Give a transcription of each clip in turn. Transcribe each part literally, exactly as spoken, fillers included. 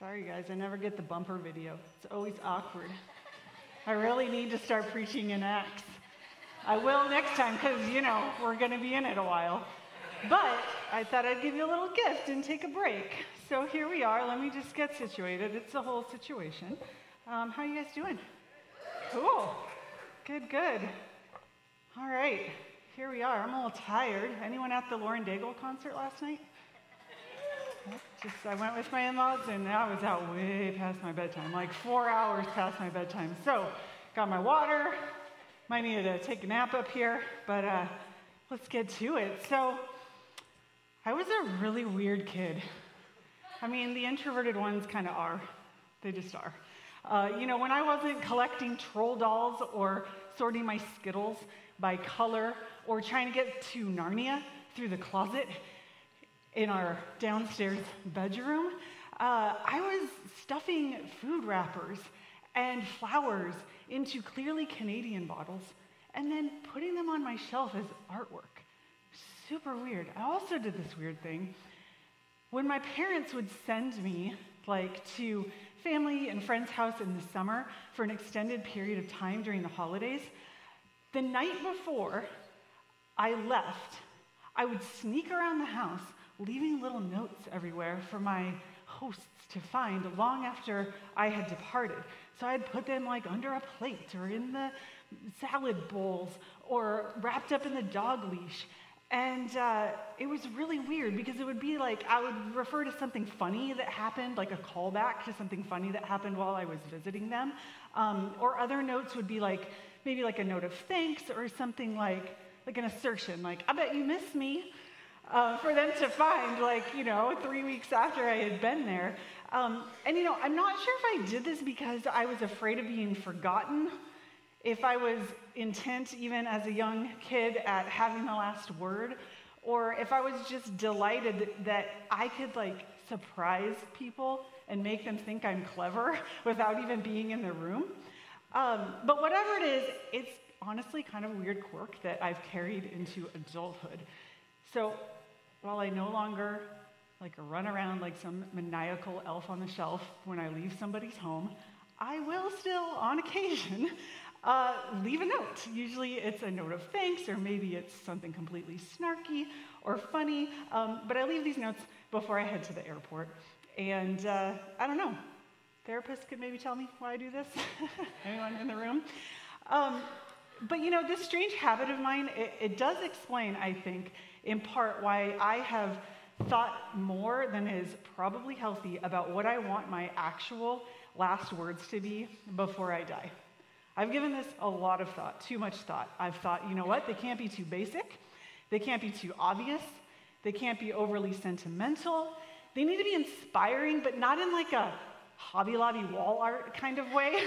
Sorry, guys, I never get the bumper video. It's always awkward. I really need to start preaching in Acts. I will next time because, you know, we're going to be in it a while. But I thought I'd give you a little gift and take a break. So here we are. Let me just get situated. It's the whole situation. Um, how are you guys doing? Cool. Good, good. All right. Here we are. I'm a little tired. Anyone at the Lauren Daigle concert last night? Just I went with my in-laws, and I was out way past my bedtime, like four hours past my bedtime. So got my water. Might need to take a nap up here, but uh, let's get to it. So I was a really weird kid. I mean, the introverted ones kind of are. They just are. Uh, you know, when I wasn't collecting troll dolls or sorting my Skittles by color or trying to get to Narnia through the closet in our downstairs bedroom, uh, I was stuffing food wrappers and flowers into Clearly Canadian bottles and then putting them on my shelf as artwork. Super weird. I also did this weird thing. When my parents would send me, like, to family and friends' house in the summer for an extended period of time during the holidays, the night before I left, I would sneak around the house leaving little notes everywhere for my hosts to find long after I had departed. So I'd put them like under a plate or in the salad bowls or wrapped up in the dog leash. And uh, it was really weird because it would be like I would refer to something funny that happened, like a callback to something funny that happened while I was visiting them. Um, or other notes would be like maybe like a note of thanks or something like, like an assertion, like, I bet you miss me. Uh, for them to find, like, you know, three weeks after I had been there. Um, and, you know, I'm not sure if I did this because I was afraid of being forgotten, if I was intent, even as a young kid, at having the last word, or if I was just delighted that I could, like, surprise people and make them think I'm clever without even being in the room. Um, but whatever it is, it's honestly kind of a weird quirk that I've carried into adulthood. So while I no longer like run around like some maniacal elf on the shelf when I leave somebody's home, I will still, on occasion, uh, leave a note. Usually it's a note of thanks, or maybe it's something completely snarky or funny, um, but I leave these notes before I head to the airport. And uh, I don't know, therapists could maybe tell me why I do this. Anyone in the room? Um, but you know, this strange habit of mine, it, it does explain, I think, in part why I have thought more than is probably healthy about what I want my actual last words to be before I die. I've given this a lot of thought, too much thought. I've thought, you know what, they can't be too basic, they can't be too obvious, they can't be overly sentimental, they need to be inspiring, but not in like a Hobby Lobby wall art kind of way.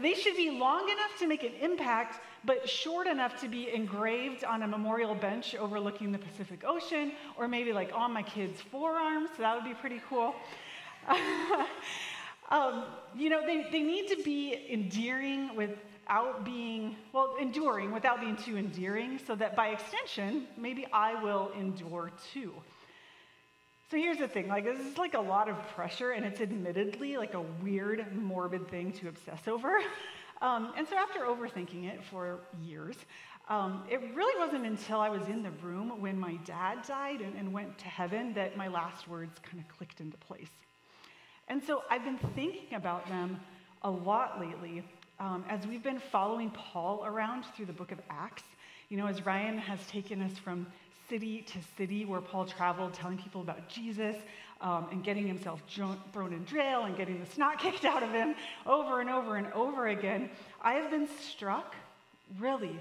They should be long enough to make an impact, but short enough to be engraved on a memorial bench overlooking the Pacific Ocean, or maybe like on my kid's forearm, so that would be pretty cool. um, you know, they, they need to be endearing without being, well, enduring without being too endearing, so that by extension, maybe I will endure too. So here's the thing, like, this is like a lot of pressure, and it's admittedly like a weird, morbid thing to obsess over. Um, and so after overthinking it for years, um, it really wasn't until I was in the room when my dad died and, and went to heaven that my last words kind of clicked into place. And so I've been thinking about them a lot lately um, as we've been following Paul around through the book of Acts. You know, as Ryan has taken us from city to city where Paul traveled, telling people about Jesus um, and getting himself thrown in jail and getting the snot kicked out of him over and over and over again, I have been struck, really,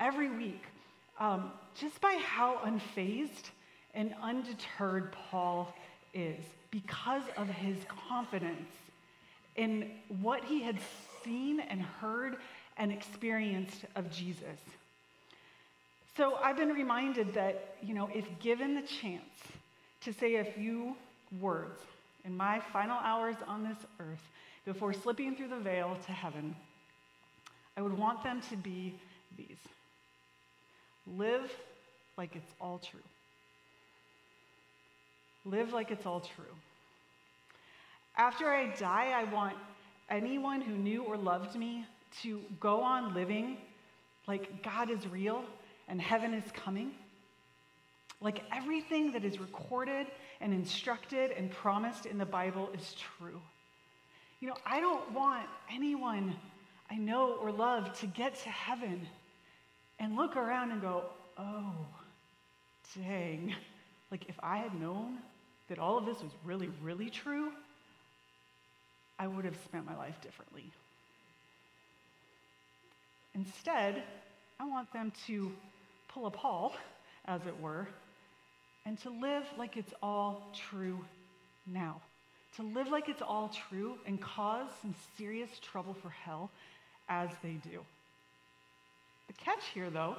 every week, um, just by how unfazed and undeterred Paul is because of his confidence in what he had seen and heard and experienced of Jesus. So I've been reminded that, you know, if given the chance to say a few words in my final hours on this earth before slipping through the veil to heaven, I would want them to be these. Live like it's all true. Live like it's all true. After I die, I want anyone who knew or loved me to go on living like God is real and heaven is coming. Like everything that is recorded and instructed and promised in the Bible is true. You know, I don't want anyone I know or love to get to heaven and look around and go, oh, dang. Like if I had known that all of this was really, really true, I would have spent my life differently. Instead, I want them to pull a Paul, as it were, and to live like it's all true now. To live like it's all true and cause some serious trouble for hell as they do. The catch here, though,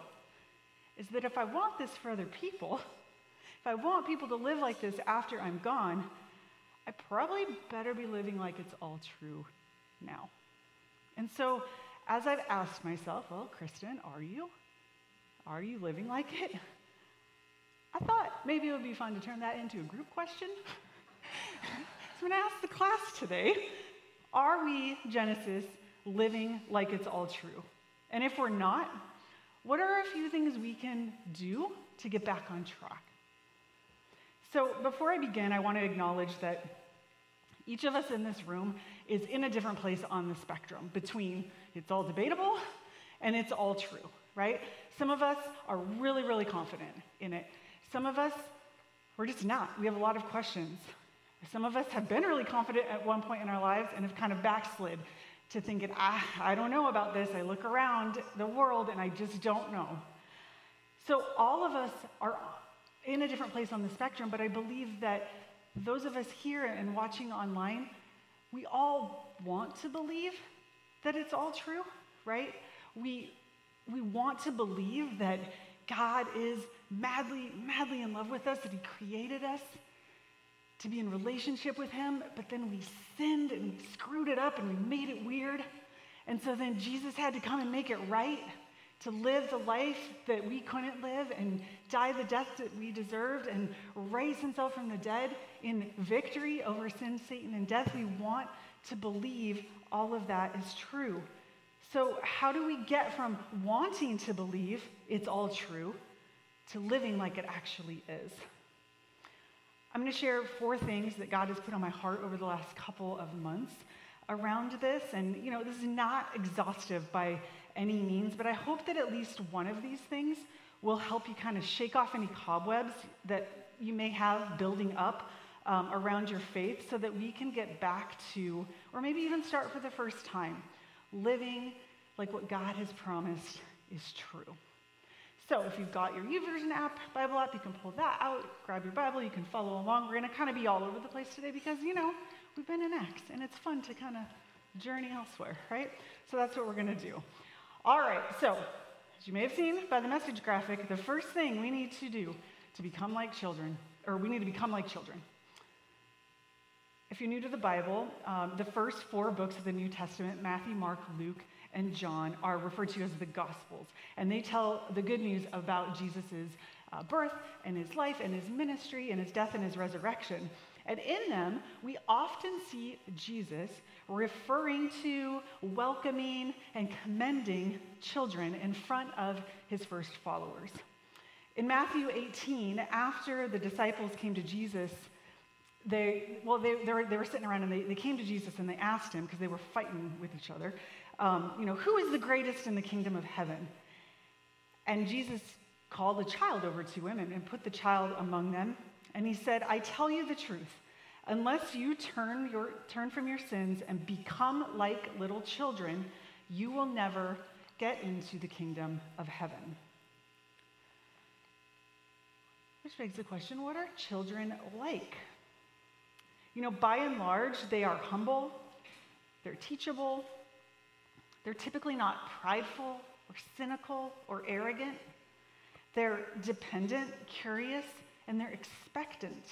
is that if I want this for other people, if I want people to live like this after I'm gone, I probably better be living like it's all true now. And so, as I've asked myself, well, Kristen, are you? Are you living like it? I thought maybe it would be fun to turn that into a group question. So I'm going to ask the class today, are we, Genesis, living like it's all true? And if we're not, what are a few things we can do to get back on track? So before I begin, I want to acknowledge that each of us in this room is in a different place on the spectrum between it's all debatable and it's all true, right? Some of us are really, really confident in it. Some of us, we're just not. We have a lot of questions. Some of us have been really confident at one point in our lives and have kind of backslid to thinking, ah, I don't know about this. I look around the world and I just don't know. So all of us are in a different place on the spectrum, but I believe that those of us here and watching online, we all want to believe that it's all true, right? We, we want to believe that God is madly, madly in love with us, that he created us to be in relationship with him, but then we sinned and we screwed it up and we made it weird. And so then Jesus had to come and make it right, to live the life that we couldn't live and die the death that we deserved and raise himself from the dead in victory over sin, Satan, and death. We want to believe all of that is true. So how do we get from wanting to believe it's all true to living like it actually is? I'm going to share four things that God has put on my heart over the last couple of months around this. And, you know, this is not exhaustive by any means, but I hope that at least one of these things will help you kind of shake off any cobwebs that you may have building up um, around your faith so that we can get back to, or maybe even start for the first time, living like what God has promised is true. So if you've got your YouVersion app, Bible app, you can pull that out, grab your Bible, you can follow along. We're going to kind of be all over the place today because, you know, we've been in Acts, and it's fun to kind of journey elsewhere, right? So that's what we're going to do. All right, so as you may have seen by the message graphic, the first thing we need to do to become like children, or we need to become like children. If you're new to the Bible, um, the first four books of the New Testament, Matthew, Mark, Luke, and John, are referred to as the Gospels. And they tell the good news about Jesus's uh, birth and his life and his ministry and his death and his resurrection. And in them, we often see Jesus referring to, welcoming, and commending children in front of his first followers. In Matthew eighteen, after the disciples came to Jesus, they, well, they, they, were, they were sitting around and they, they came to Jesus and they asked him, because they were fighting with each other, Um, you know, who is the greatest in the kingdom of heaven? And Jesus called a child over to him and, and put the child among them. And he said, I tell you the truth, unless you turn, your, turn from your sins and become like little children, you will never get into the kingdom of heaven. Which begs the question, what are children like? You know, by and large, they are humble, they're teachable, they're typically not prideful or cynical or arrogant. They're dependent, curious, and they're expectant.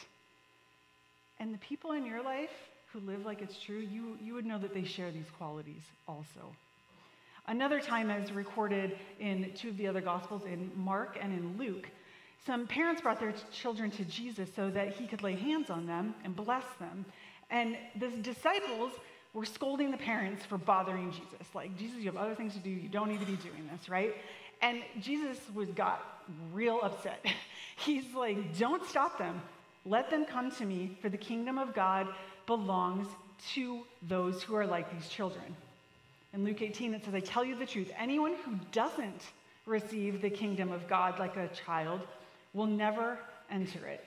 And the people in your life who live like it's true, you, you would know that they share these qualities also. Another time, as recorded in two of the other Gospels, in Mark and in Luke, some parents brought their children to Jesus so that he could lay hands on them and bless them. And the disciples were scolding the parents for bothering Jesus. Like, Jesus, you have other things to do. You don't need to be doing this, right? And Jesus was got real upset. He's like, don't stop them. Let them come to me, for the kingdom of God belongs to those who are like these children. In Luke eighteen, it says, I tell you the truth, anyone who doesn't receive the kingdom of God like a child will never enter it.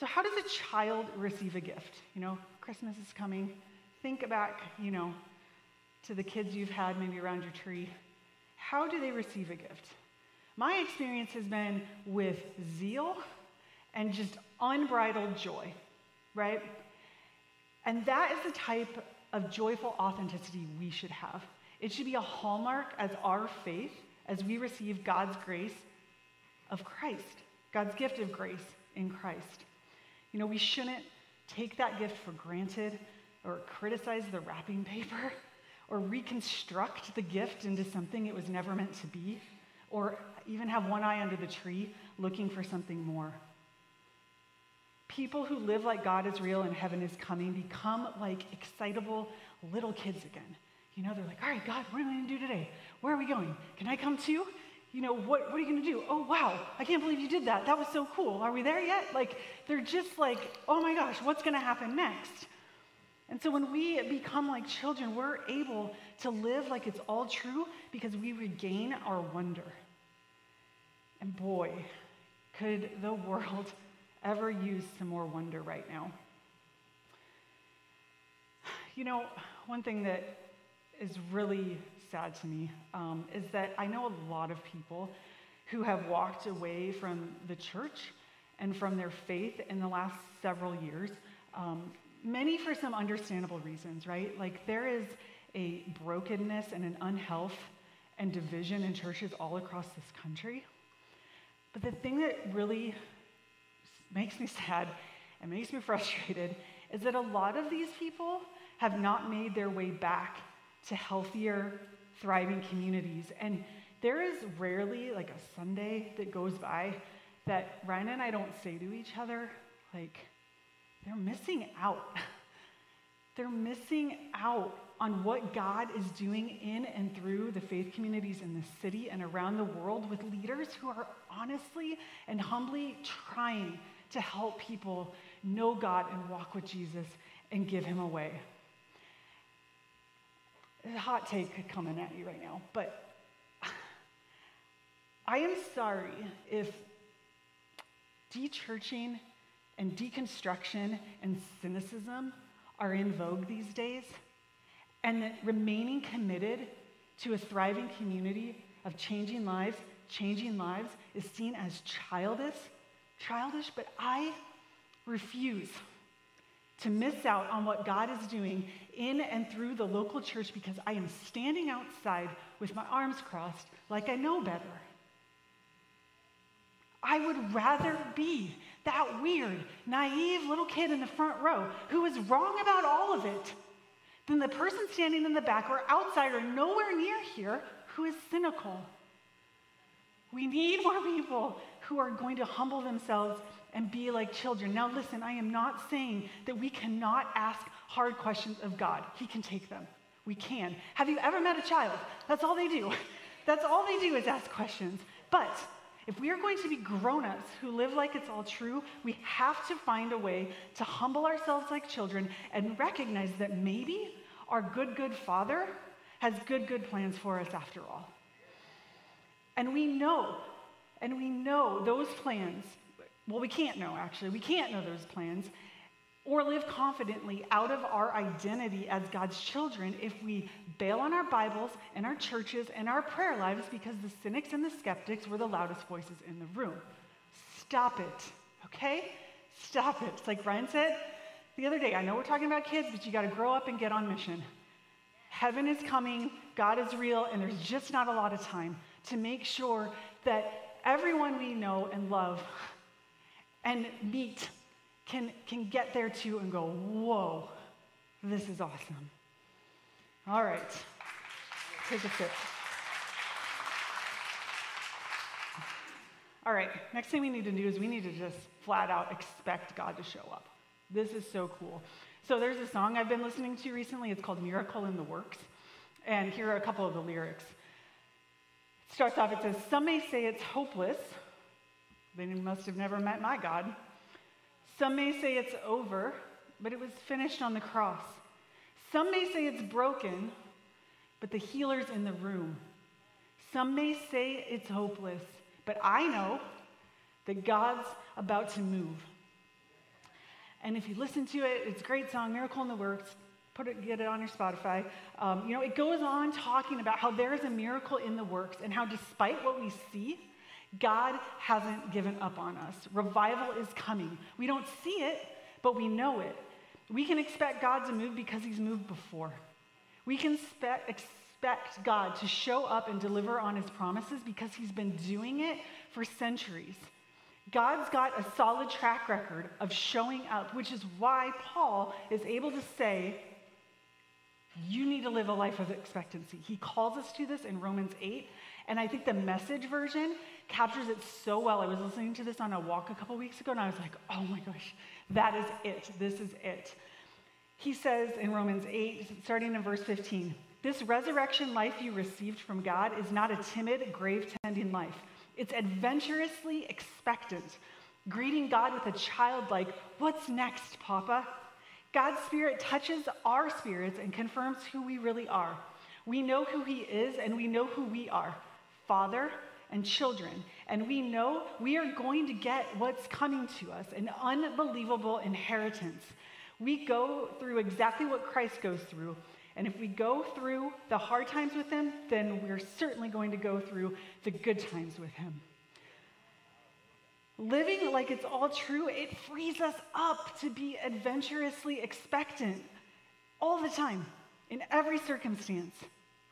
So how does a child receive a gift? You know, Christmas is coming. Think back, you know, to the kids you've had maybe around your tree. How do they receive a gift? My experience has been with zeal and just unbridled joy, right? And that is the type of joyful authenticity we should have. It should be a hallmark as our faith as we receive God's grace of Christ, God's gift of grace in Christ. You know, we shouldn't take that gift for granted or criticize the wrapping paper or reconstruct the gift into something it was never meant to be, or even have one eye under the tree looking for something more. People who live like God is real and heaven is coming become like excitable little kids again. You know, they're like, all right, God, what am I going to do today? Where are we going? Can I come too? You know, what, what are you going to do? Oh, wow, I can't believe you did that. That was so cool. Are we there yet? Like, they're just like, oh my gosh, what's going to happen next? And so when we become like children, we're able to live like it's all true because we regain our wonder. And boy, could the world ever use some more wonder right now. You know, one thing that is really sad to me um, is that I know a lot of people who have walked away from the church and from their faith in the last several years, um, many for some understandable reasons, right? Like, there is a brokenness and an unhealth and division in churches all across this country. But the thing that really makes me sad and makes me frustrated is that a lot of these people have not made their way back to healthier, thriving communities. And there is rarely like a Sunday that goes by that Ryan and I don't say to each other, like, they're missing out. They're missing out on what God is doing in and through the faith communities in this city and around the world with leaders who are honestly and humbly trying to help people know God and walk with Jesus and give him away. A hot take coming at you right now, but I am sorry if de-churching and deconstruction and cynicism are in vogue these days, and that remaining committed to a thriving community of changing lives, changing lives is seen as childish, childish, but I refuse to miss out on what God is doing in and through the local church because I am standing outside with my arms crossed like I know better. I would rather be that weird, naive little kid in the front row who is wrong about all of it than the person standing in the back or outside or nowhere near here who is cynical. We need more people who are going to humble themselves and be like children. Now listen, I am not saying that we cannot ask hard questions of God. He can take them. We can. Have you ever met a child? That's all they do. That's all they do is ask questions. But if we are going to be grown-ups who live like it's all true, we have to find a way to humble ourselves like children and recognize that maybe our good, good Father has good, good plans for us after all. And we know, and we know those plans. Well, we can't know, actually. We can't know those plans or live confidently out of our identity as God's children if we bail on our Bibles and our churches and our prayer lives because the cynics and the skeptics were the loudest voices in the room. Stop it, okay? Stop it. It's like Ryan said the other day, I know we're talking about kids, but you got to grow up and get on mission. Heaven is coming, God is real, and there's just not a lot of time to make sure that everyone we know and love and meet Can, can get there too and go, whoa, this is awesome. All right, take a sip. All right, next thing we need to do is we need to just flat out expect God to show up. This is so cool. So there's a song I've been listening to recently. It's called Miracle in the Works. And here are a couple of the lyrics. It starts off, it says, "Some may say it's hopeless. They must have never met my God. Some may say it's over, but it was finished on the cross. Some may say it's broken, but the healer's in the room. Some may say it's hopeless, but I know that God's about to move." And if you listen to it, it's a great song, Miracle in the Works. Put it, get it on your Spotify. Um, you know, it goes on talking about how there is a miracle in the works and how despite what we see, God hasn't given up on us. Revival is coming. We don't see it, but we know it. We can expect God to move because he's moved before. We can spe- expect God to show up and deliver on his promises because he's been doing it for centuries. God's got a solid track record of showing up, which is why Paul is able to say, you need to live a life of expectancy. He calls us to this in Romans eight, and I think the Message version captures it so well. I was listening to this on a walk a couple weeks ago, and I was like, oh my gosh, that is it. This is it. He says in Romans eight, starting in verse fifteen, "This resurrection life you received from God is not a timid, grave-tending life. It's adventurously expectant, greeting God with a childlike, 'What's next, Papa?' God's Spirit touches our spirits and confirms who we really are. We know who he is, and we know who we are, father and children, and we know we are going to get what's coming to us, an unbelievable inheritance. We go through exactly what Christ goes through, and if we go through the hard times with him, then we're certainly going to go through the good times with him." Living like it's all true, it frees us up to be adventurously expectant all the time, in every circumstance,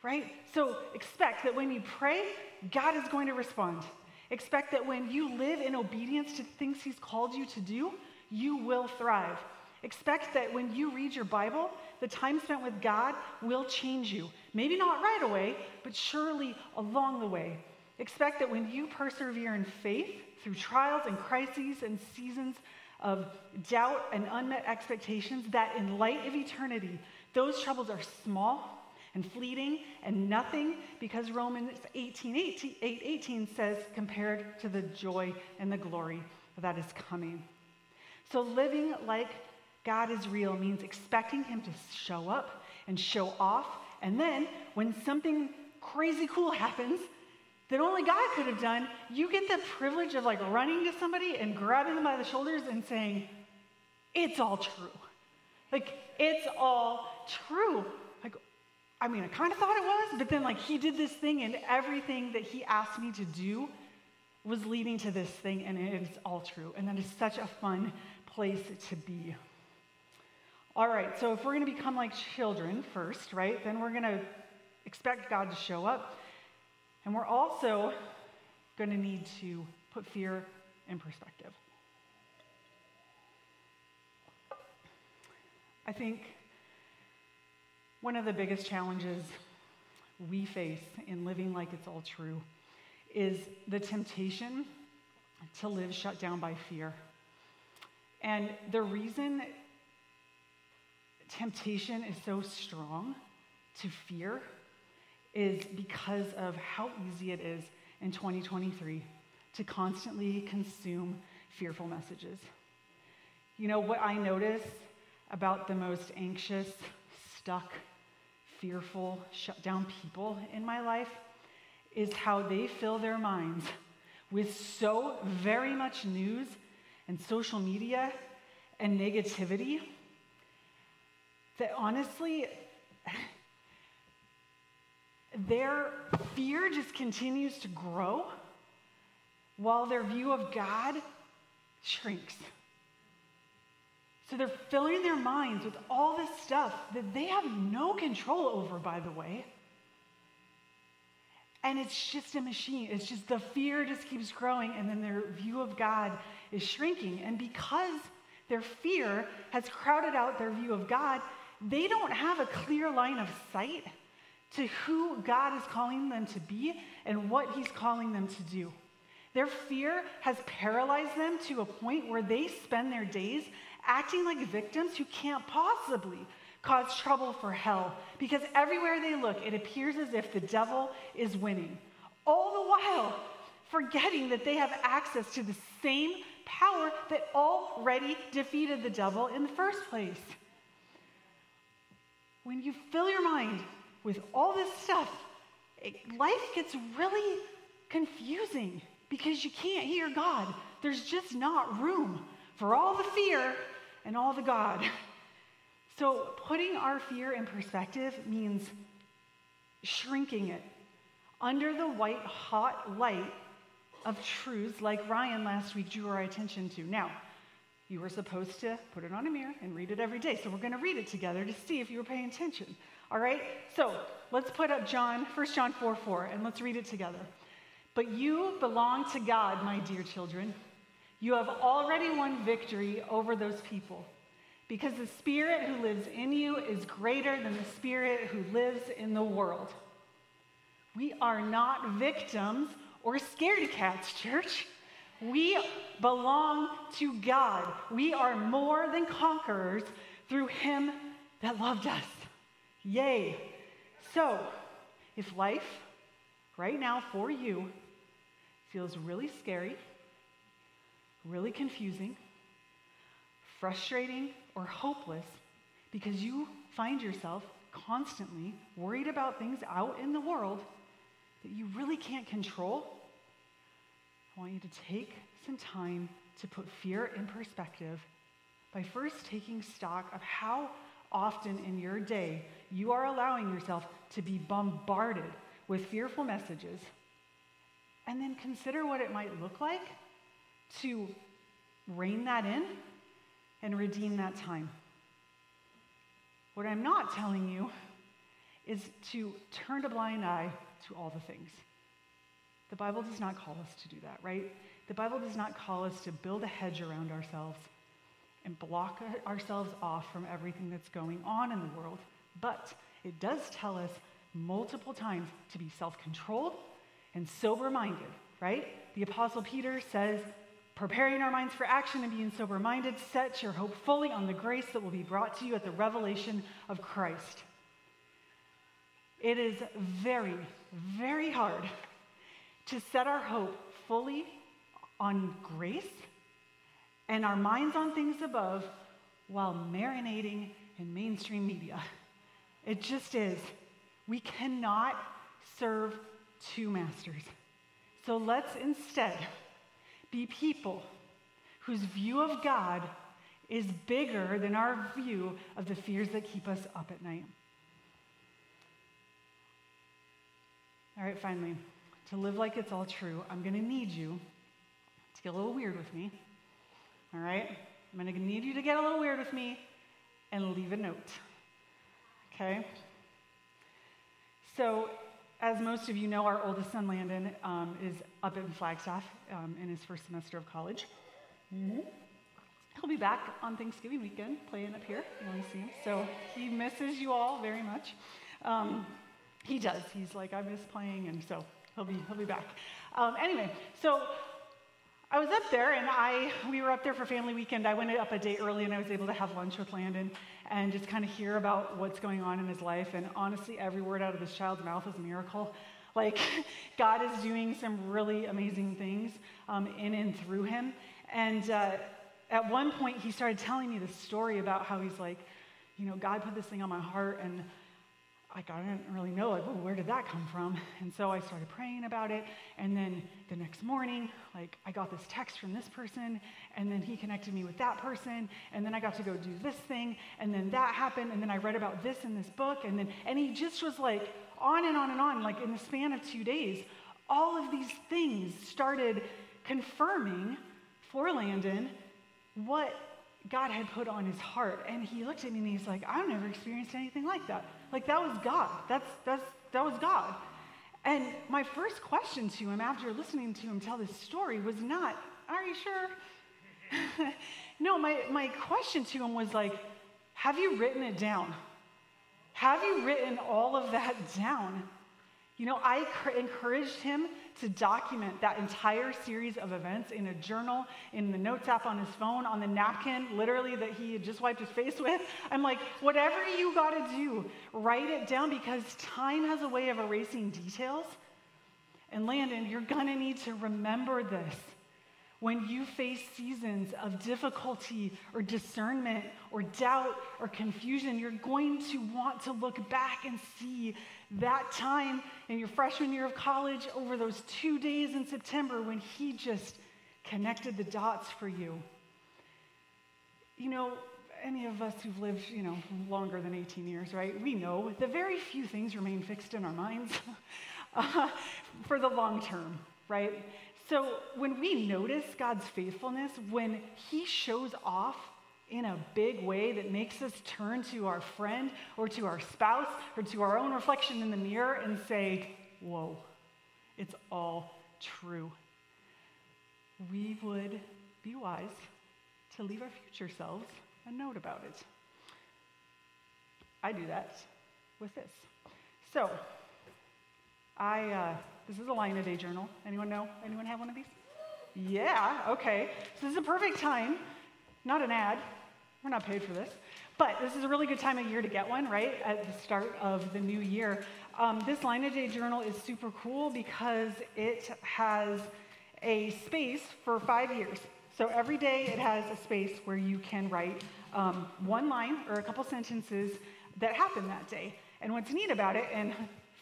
right? So expect that when you pray, God is going to respond. Expect that when you live in obedience to things he's called you to do, you will thrive. Expect that when you read your Bible, the time spent with God will change you. Maybe not right away, but surely along the way. Expect that when you persevere in faith through trials and crises and seasons of doubt and unmet expectations, that in light of eternity, those troubles are small and fleeting and nothing, because Romans eight eighteen says, compared to the joy and the glory that is coming. So living like God is real means expecting him to show up and show off, and then when something crazy cool happens that only God could have done, you get the privilege of like running to somebody and grabbing them by the shoulders and saying, it's all true. Like, it's all true. Like, I mean, I kind of thought it was, but then like he did this thing and everything that he asked me to do was leading to this thing, and it's all true. And that is such a fun place to be. All right, so if we're going to become like children first, right, then we're going to expect God to show up. And we're also going to need to put fear in perspective. I think one of the biggest challenges we face in living like it's all true is the temptation to live shut down by fear. And the reason temptation is so strong to fear is because of how easy it is in twenty twenty-three to constantly consume fearful messages. You know, what I notice about the most anxious, stuck, fearful, shut down people in my life is how they fill their minds with so very much news and social media and negativity that honestly, their fear just continues to grow while their view of God shrinks. So they're filling their minds with all this stuff that they have no control over, by the way. And it's just a machine. It's just the fear just keeps growing, and then their view of God is shrinking. And because their fear has crowded out their view of God, they don't have a clear line of sight to who God is calling them to be and what he's calling them to do. Their fear has paralyzed them to a point where they spend their days acting like victims who can't possibly cause trouble for hell, because everywhere they look, it appears as if the devil is winning, all the while forgetting that they have access to the same power that already defeated the devil in the first place. When you fill your mind with all this stuff, it, life gets really confusing because you can't hear God. There's just not room for all the fear and all the God. So putting our fear in perspective means shrinking it under the white hot light of truths like Ryan last week drew our attention to. Now, you were supposed to put it on a mirror and read it every day, so we're going to read it together to see if you were paying attention. All right? So let's put up John, First John four four, and let's read it together. But you belong to God, my dear children. You have already won victory over those people, because the spirit who lives in you is greater than the spirit who lives in the world. We are not victims or scaredy cats, church. We belong to God. We are more than conquerors through him that loved us. Yay. So if life right now for you feels really scary, really confusing, frustrating, or hopeless because you find yourself constantly worried about things out in the world that you really can't control, I want you to take some time to put fear in perspective by first taking stock of how often in your day you are allowing yourself to be bombarded with fearful messages, and then consider what it might look like to rein that in and redeem that time. What I'm not telling you is to turn a blind eye to all the things. The Bible does not call us to do that, right? The Bible does not call us to build a hedge around ourselves and block ourselves off from everything that's going on in the world. But it does tell us multiple times to be self-controlled and sober-minded, right? The Apostle Peter says, preparing our minds for action and being sober-minded, set your hope fully on the grace that will be brought to you at the revelation of Christ. It is very, very hard to set our hope fully on grace and our minds on things above while marinating in mainstream media. It just is. We cannot serve two masters. So let's instead be people whose view of God is bigger than our view of the fears that keep us up at night. All right, finally, to live like it's all true, I'm going to need you to get a little weird with me. All right? I'm going to need you to get a little weird with me and leave a note. Okay? So, as most of you know, our oldest son, Landon, um, is up in Flagstaff um, in his first semester of college. Mm-hmm. He'll be back on Thanksgiving weekend playing up here. You only see him. So he misses you all very much. Um, he does. He's like, I miss playing, and so he'll be he'll be back. Um, anyway, so I was up there, and I we were up there for family weekend. I went up a day early, and I was able to have lunch with Landon and just kind of hear about what's going on in his life. And honestly, every word out of this child's mouth is a miracle. Like, God is doing some really amazing things um, in and through him. And uh, at one point, he started telling me this story about how he's like, you know, God put this thing on my heart, and like, I didn't really know, like, well, where did that come from? And so I started praying about it. And then the next morning, like, I got this text from this person, and then he connected me with that person, and then I got to go do this thing, and then that happened, and then I read about this in this book, and then, and he just was like, on and on and on, like, in the span of two days, all of these things started confirming for Landon what God had put on his heart. And he looked at me, and he's like, I've never experienced anything like that. Like, that was God. That's, that's, that was God. And my first question to him after listening to him tell this story was not, are you sure? No, my, my question to him was like, have you written it down? Have you written all of that down? You know, I encouraged him to document that entire series of events in a journal, in the notes app on his phone, on the napkin, literally, that he had just wiped his face with. I'm like, whatever you gotta do, write it down, because time has a way of erasing details. And Landon, you're gonna need to remember this when you face seasons of difficulty or discernment or doubt or confusion. You're going to want to look back and see that time in your freshman year of college over those two days in September when he just connected the dots for you. You know, any of us who've lived, you know, longer than eighteen years, right? We know that very few things remain fixed in our minds uh, for the long term, right? So when we notice God's faithfulness, when he shows off in a big way that makes us turn to our friend or to our spouse or to our own reflection in the mirror and say, whoa, it's all true, we would be wise to leave our future selves a note about it. I do that with this. So I... Uh, This is a line a day journal. Anyone know? Anyone have one of these? Yeah, okay. So this is a perfect time. Not an ad. We're not paid for this. But this is a really good time of year to get one, right? At the start of the new year. Um, this line a day journal is super cool because it has a space for five years. So every day it has a space where you can write um, one line or a couple sentences that happened that day. And what's neat about it, and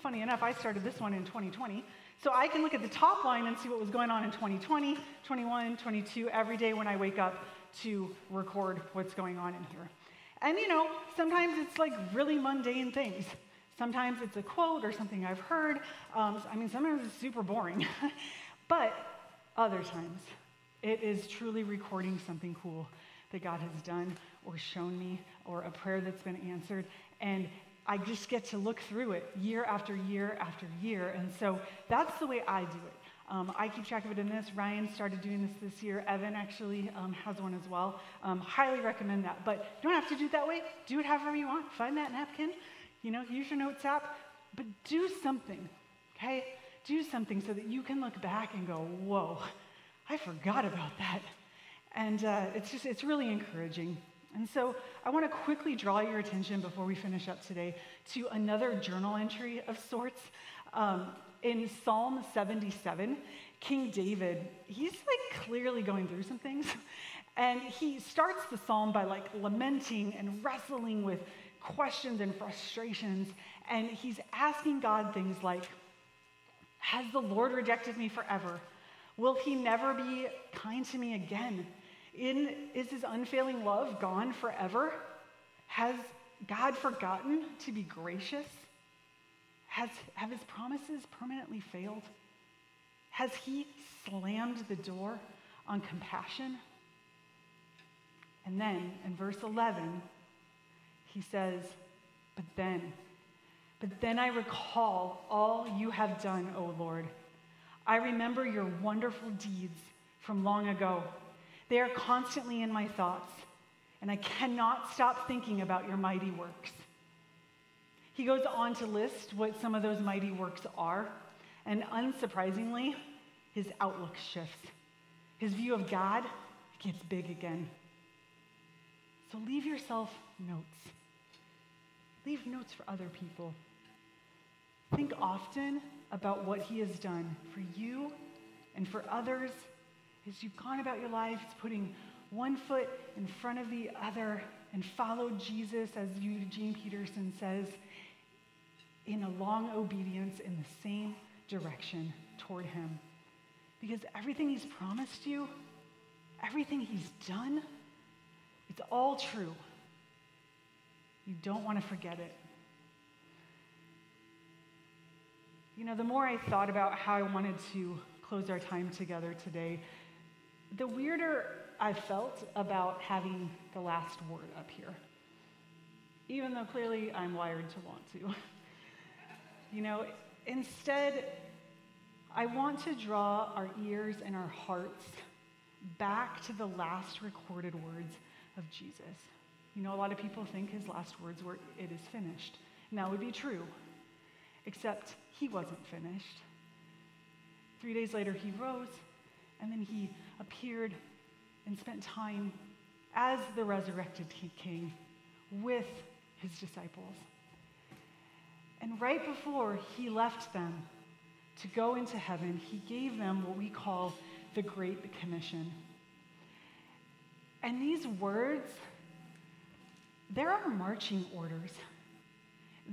funny enough, I started this one in twenty twenty, so I can look at the top line and see what was going on in twenty twenty, twenty-one, twenty-two, every day when I wake up to record what's going on in here. And you know, sometimes it's like really mundane things. Sometimes it's a quote or something I've heard. Um, I mean, sometimes it's super boring. But other times, it is truly recording something cool that God has done or shown me, or a prayer that's been answered. And I just get to look through it year after year after year. And so that's the way I do it. Um, I keep track of it in this. Ryan started doing this this year. Evan actually um, has one as well. Um, highly recommend that. But you don't have to do it that way. Do it however you want. Find that napkin. You know, use your notes app. But do something, okay? Do something so that you can look back and go, whoa, I forgot about that. And uh, it's just, it's really encouraging. And so I want to quickly draw your attention before we finish up today to another journal entry of sorts. Um, in Psalm seventy-seven, King David, he's like clearly going through some things. And he starts the psalm by like lamenting and wrestling with questions and frustrations. And he's asking God things like, has the Lord rejected me forever? Will he never be kind to me again? In, is his unfailing love gone forever? Has God forgotten to be gracious? Has, have his promises permanently failed? Has he slammed the door on compassion? And then in verse eleven, he says, but then, but then I recall all you have done, O Lord. I remember your wonderful deeds from long ago. They are constantly in my thoughts, and I cannot stop thinking about your mighty works. He goes on to list what some of those mighty works are, and unsurprisingly, his outlook shifts. His view of God gets big again. So leave yourself notes. Leave notes for other people. Think often about what he has done for you and for others. As you've gone about your life, it's putting one foot in front of the other and follow Jesus, as Eugene Peterson says, in a long obedience in the same direction toward him. Because everything he's promised you, everything he's done, it's all true. You don't want to forget it. You know, the more I thought about how I wanted to close our time together today, the weirder I felt about having the last word up here, even though clearly I'm wired to want to. You know, instead, I want to draw our ears and our hearts back to the last recorded words of Jesus. You know, a lot of people think his last words were, it is finished, and that would be true. except he wasn't finished. Three days later, he rose, and then he appeared and spent time as the resurrected king with his disciples. And right before he left them to go into heaven, he gave them what we call the Great Commission. And these words, they're our marching orders.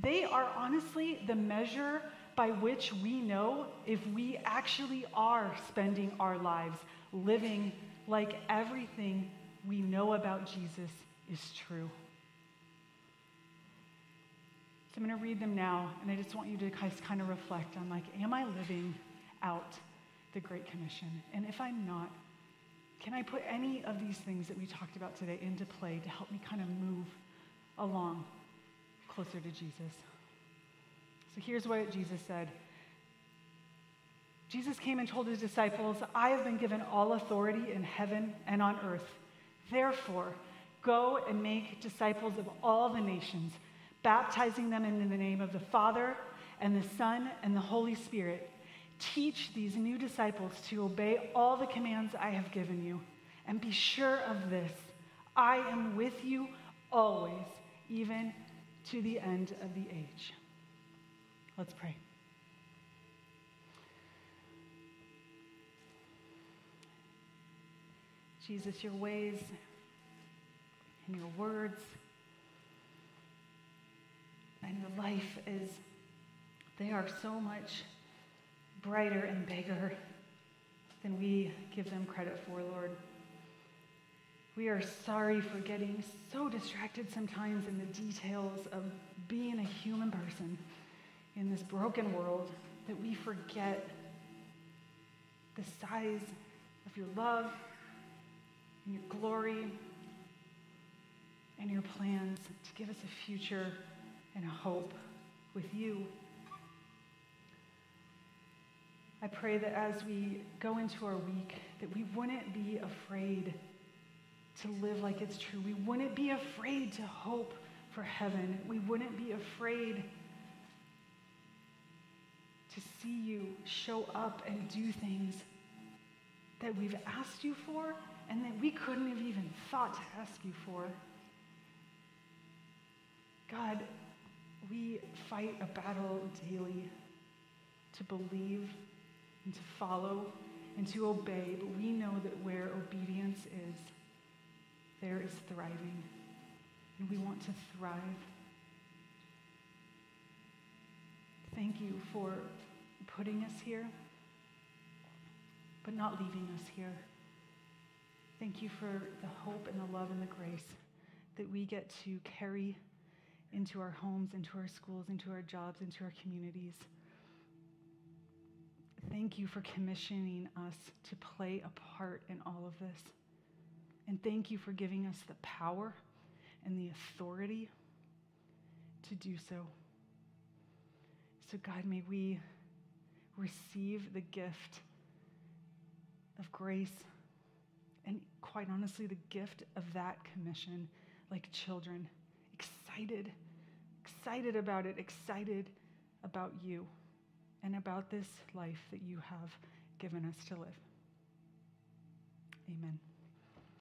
They are honestly the measure by which we know if we actually are spending our lives living like everything we know about Jesus is true. So I'm going to read them now, and I just want you to kind of reflect on, like, am I living out the Great Commission? And if I'm not, can I put any of these things that we talked about today into play to help me kind of move along closer to Jesus? So here's what Jesus said. Jesus came and told his disciples, I have been given all authority in heaven and on earth. Therefore, go and make disciples of all the nations, baptizing them in the name of the Father and the Son and the Holy Spirit. Teach these new disciples to obey all the commands I have given you. And be sure of this, I am with you always, even to the end of the age. Let's pray. Jesus, your ways and your words and your life is, they are so much brighter and bigger than we give them credit for, Lord. We are sorry for getting so distracted sometimes in the details of being a human person in this broken world that we forget the size of your love and your glory and your plans to give us a future and a hope with you. I pray that as we go into our week, that we wouldn't be afraid to live like it's true. We wouldn't be afraid to hope for heaven. We wouldn't be afraid to see you show up and do things that we've asked you for and that we couldn't have even thought to ask you for. God, we fight a battle daily to believe and to follow and to obey, but we know that where obedience is, there is thriving, and we want to thrive. Thank you for putting us here, but not leaving us here. Thank you for the hope and the love and the grace that we get to carry into our homes, into our schools, into our jobs, into our communities. Thank you for commissioning us to play a part in all of this. And thank you for giving us the power and the authority to do so. So God, may we receive the gift of grace and, quite honestly, the gift of that commission like children, excited, excited about it, excited about you and about this life that you have given us to live. Amen.